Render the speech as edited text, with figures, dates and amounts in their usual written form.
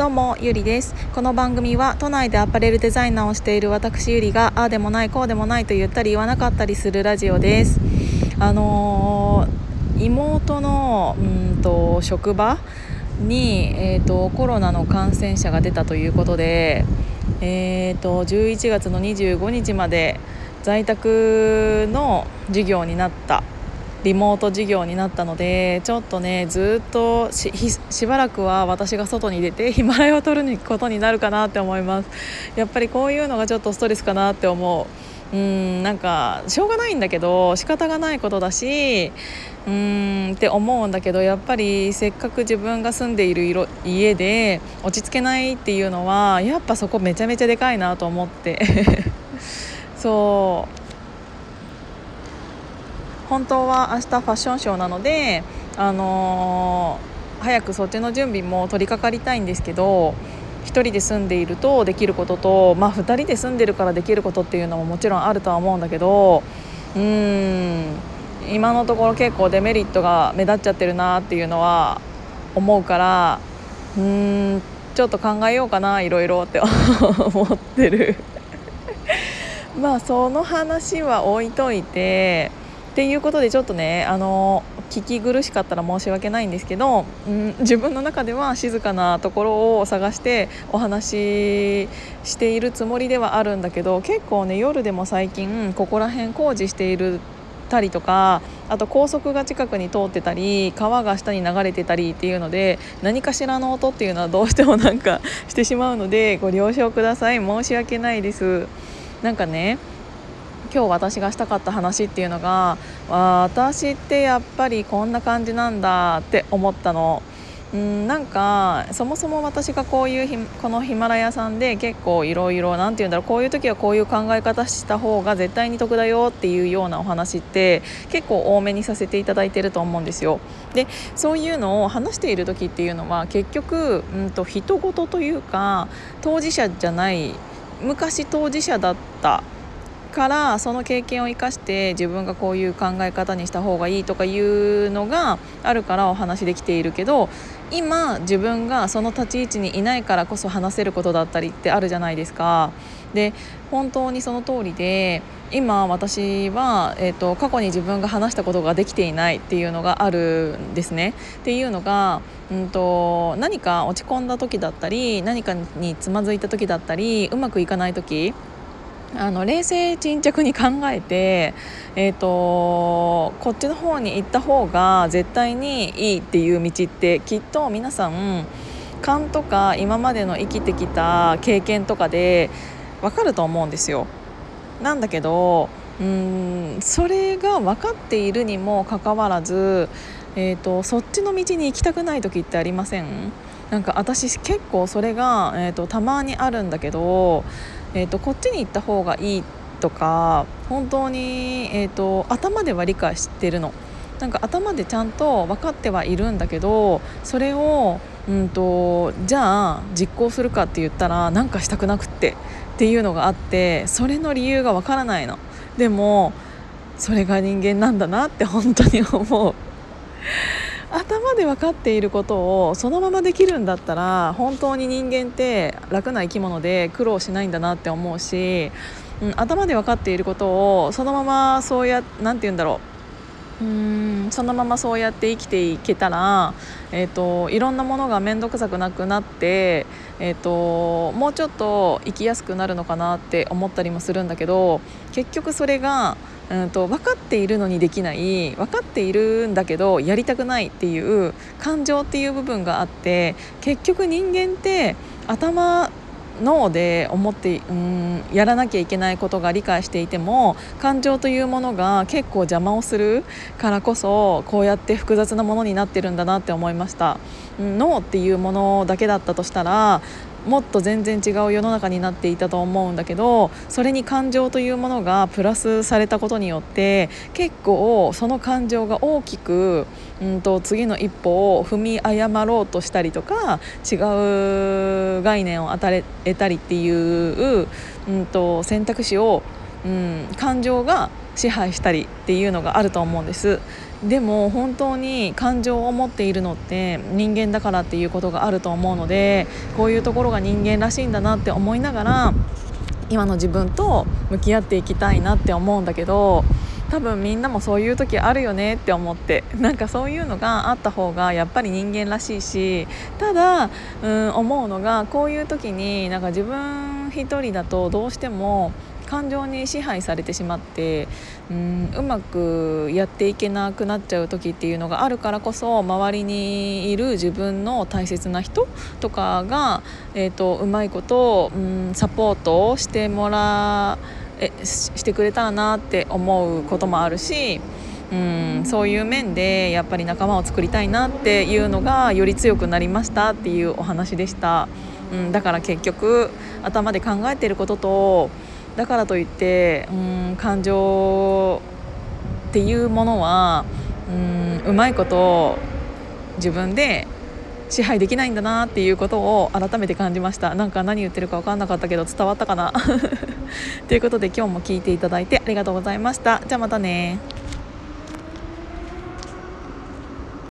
どうもゆりです。この番組は都内でアパレルデザイナーをしている私ゆりがああでもないこうでもないと言ったり言わなかったりするラジオです。妹の職場に、コロナの感染者が出たということで、11月の25日まで在宅の授業になったリモート授業になったので、ちょっとねずっと しばらくは私が外に出てヒマラヤを撮ることになるかなって思います。やっぱりこういうのがちょっとストレスかなって思う。なんかしょうがないんだけど仕方がないことだしって思うんだけど、やっぱりせっかく自分が住んでいる家で落ち着けないっていうのはやっぱそこめちゃめちゃでかいなと思ってそう本当は明日ファッションショーなので、早くそっちの準備も取り掛かりたいんですけど、1人で住んでいるとできることと、2人で住んでるからできることっていうのももちろんあるとは思うんだけど、今のところ結構デメリットが目立っちゃってるなっていうのは思うから、ちょっと考えようかないろいろって思ってるその話は置いといてっていうことで、ちょっとね聞き苦しかったら申し訳ないんですけど、自分の中では静かなところを探してお話ししているつもりではあるんだけど、結構ね夜でも最近ここら辺工事しているたりとか、あと高速が近くに通ってたり川が下に流れてたりっていうので、何かしらの音っていうのはどうしてもなんかしてしまうのでご了承ください。申し訳ないです。なんかね今日私がしたかった話っていうのが、私ってやっぱりこんな感じなんだって思ったの。なんかそもそも私がこういうこのヒマラヤさんで結構いろいろなんていうんだろう、こういう時はこういう考え方した方が絶対に得だよっていうようなお話って結構多めにさせていただいてると思うんですよ。でそういうのを話している時っていうのは結局人事というか、当事者じゃない、昔当事者だったからその経験を生かして自分がこういう考え方にした方がいいとかいうのがあるからお話できているけど、今自分がその立ち位置にいないからこそ話せることだったりってあるじゃないですか。で本当にその通りで、今私は、過去に自分が話したことができていないっていうのがあるんですね。っていうのが、何か落ち込んだ時だったり、何かにつまずいた時だったり、うまくいかない時、冷静沈着に考えて、こっちの方に行った方が絶対にいいっていう道ってきっと皆さん勘とか今までの生きてきた経験とかで分かると思うんですよ。なんだけどそれが分かっているにもかかわらず、そっちの道に行きたくない時ってありません？なんか私結構それが、たまにあるんだけど、こっちに行った方がいいとか本当に、頭では理解してるの。なんか頭でちゃんと分かってはいるんだけど、それを、じゃあ実行するかって言ったらなんかしたくなくってっていうのがあって、それの理由が分からないの。でもそれが人間なんだなって本当に思う。頭で分かっていることをそのままできるんだったら本当に人間って楽な生き物で苦労しないんだなって思うし、頭で分かっていることをそのままそのままそうやって生きていけたら、いろんなものが面倒くさくなくなって、もうちょっと生きやすくなるのかなって思ったりもするんだけど、結局それが分かっているのにできない、分かっているんだけどやりたくないっていう感情っていう部分があって、結局人間って脳で思ってやらなきゃいけないことが理解していても、感情というものが結構邪魔をするからこそこうやって複雑なものになってるんだなって思いました。脳っていうものだけだったとしたらもっと全然違う世の中になっていたと思うんだけど、それに感情というものがプラスされたことによって結構その感情が大きく次の一歩を踏み誤ろうとしたりとか、違う概念を得たりっていう、選択肢を、感情が支配したりっていうのがあると思うんです。でも本当に感情を持っているのって人間だからっていうことがあると思うので、こういうところが人間らしいんだなって思いながら今の自分と向き合っていきたいなって思うんだけど、多分みんなもそういう時あるよねって思って、なんかそういうのがあった方がやっぱり人間らしいし、ただ思うのが、こういう時になんか自分一人だとどうしても感情に支配されてしまって、うまくやっていけなくなっちゃう時っていうのがあるからこそ、周りにいる自分の大切な人とかが、うまいこと、サポートをしてくれたらなって思うこともあるし、そういう面でやっぱり仲間を作りたいなっていうのがより強くなりましたっていうお話でした。だから結局頭で考えていることと、だからといって感情っていうものはうまいこと自分で支配できないんだなっていうことを改めて感じました。なんか何言ってるか分かんなかったけど伝わったかなということで、今日も聞いていただいてありがとうございました。じゃあまたね。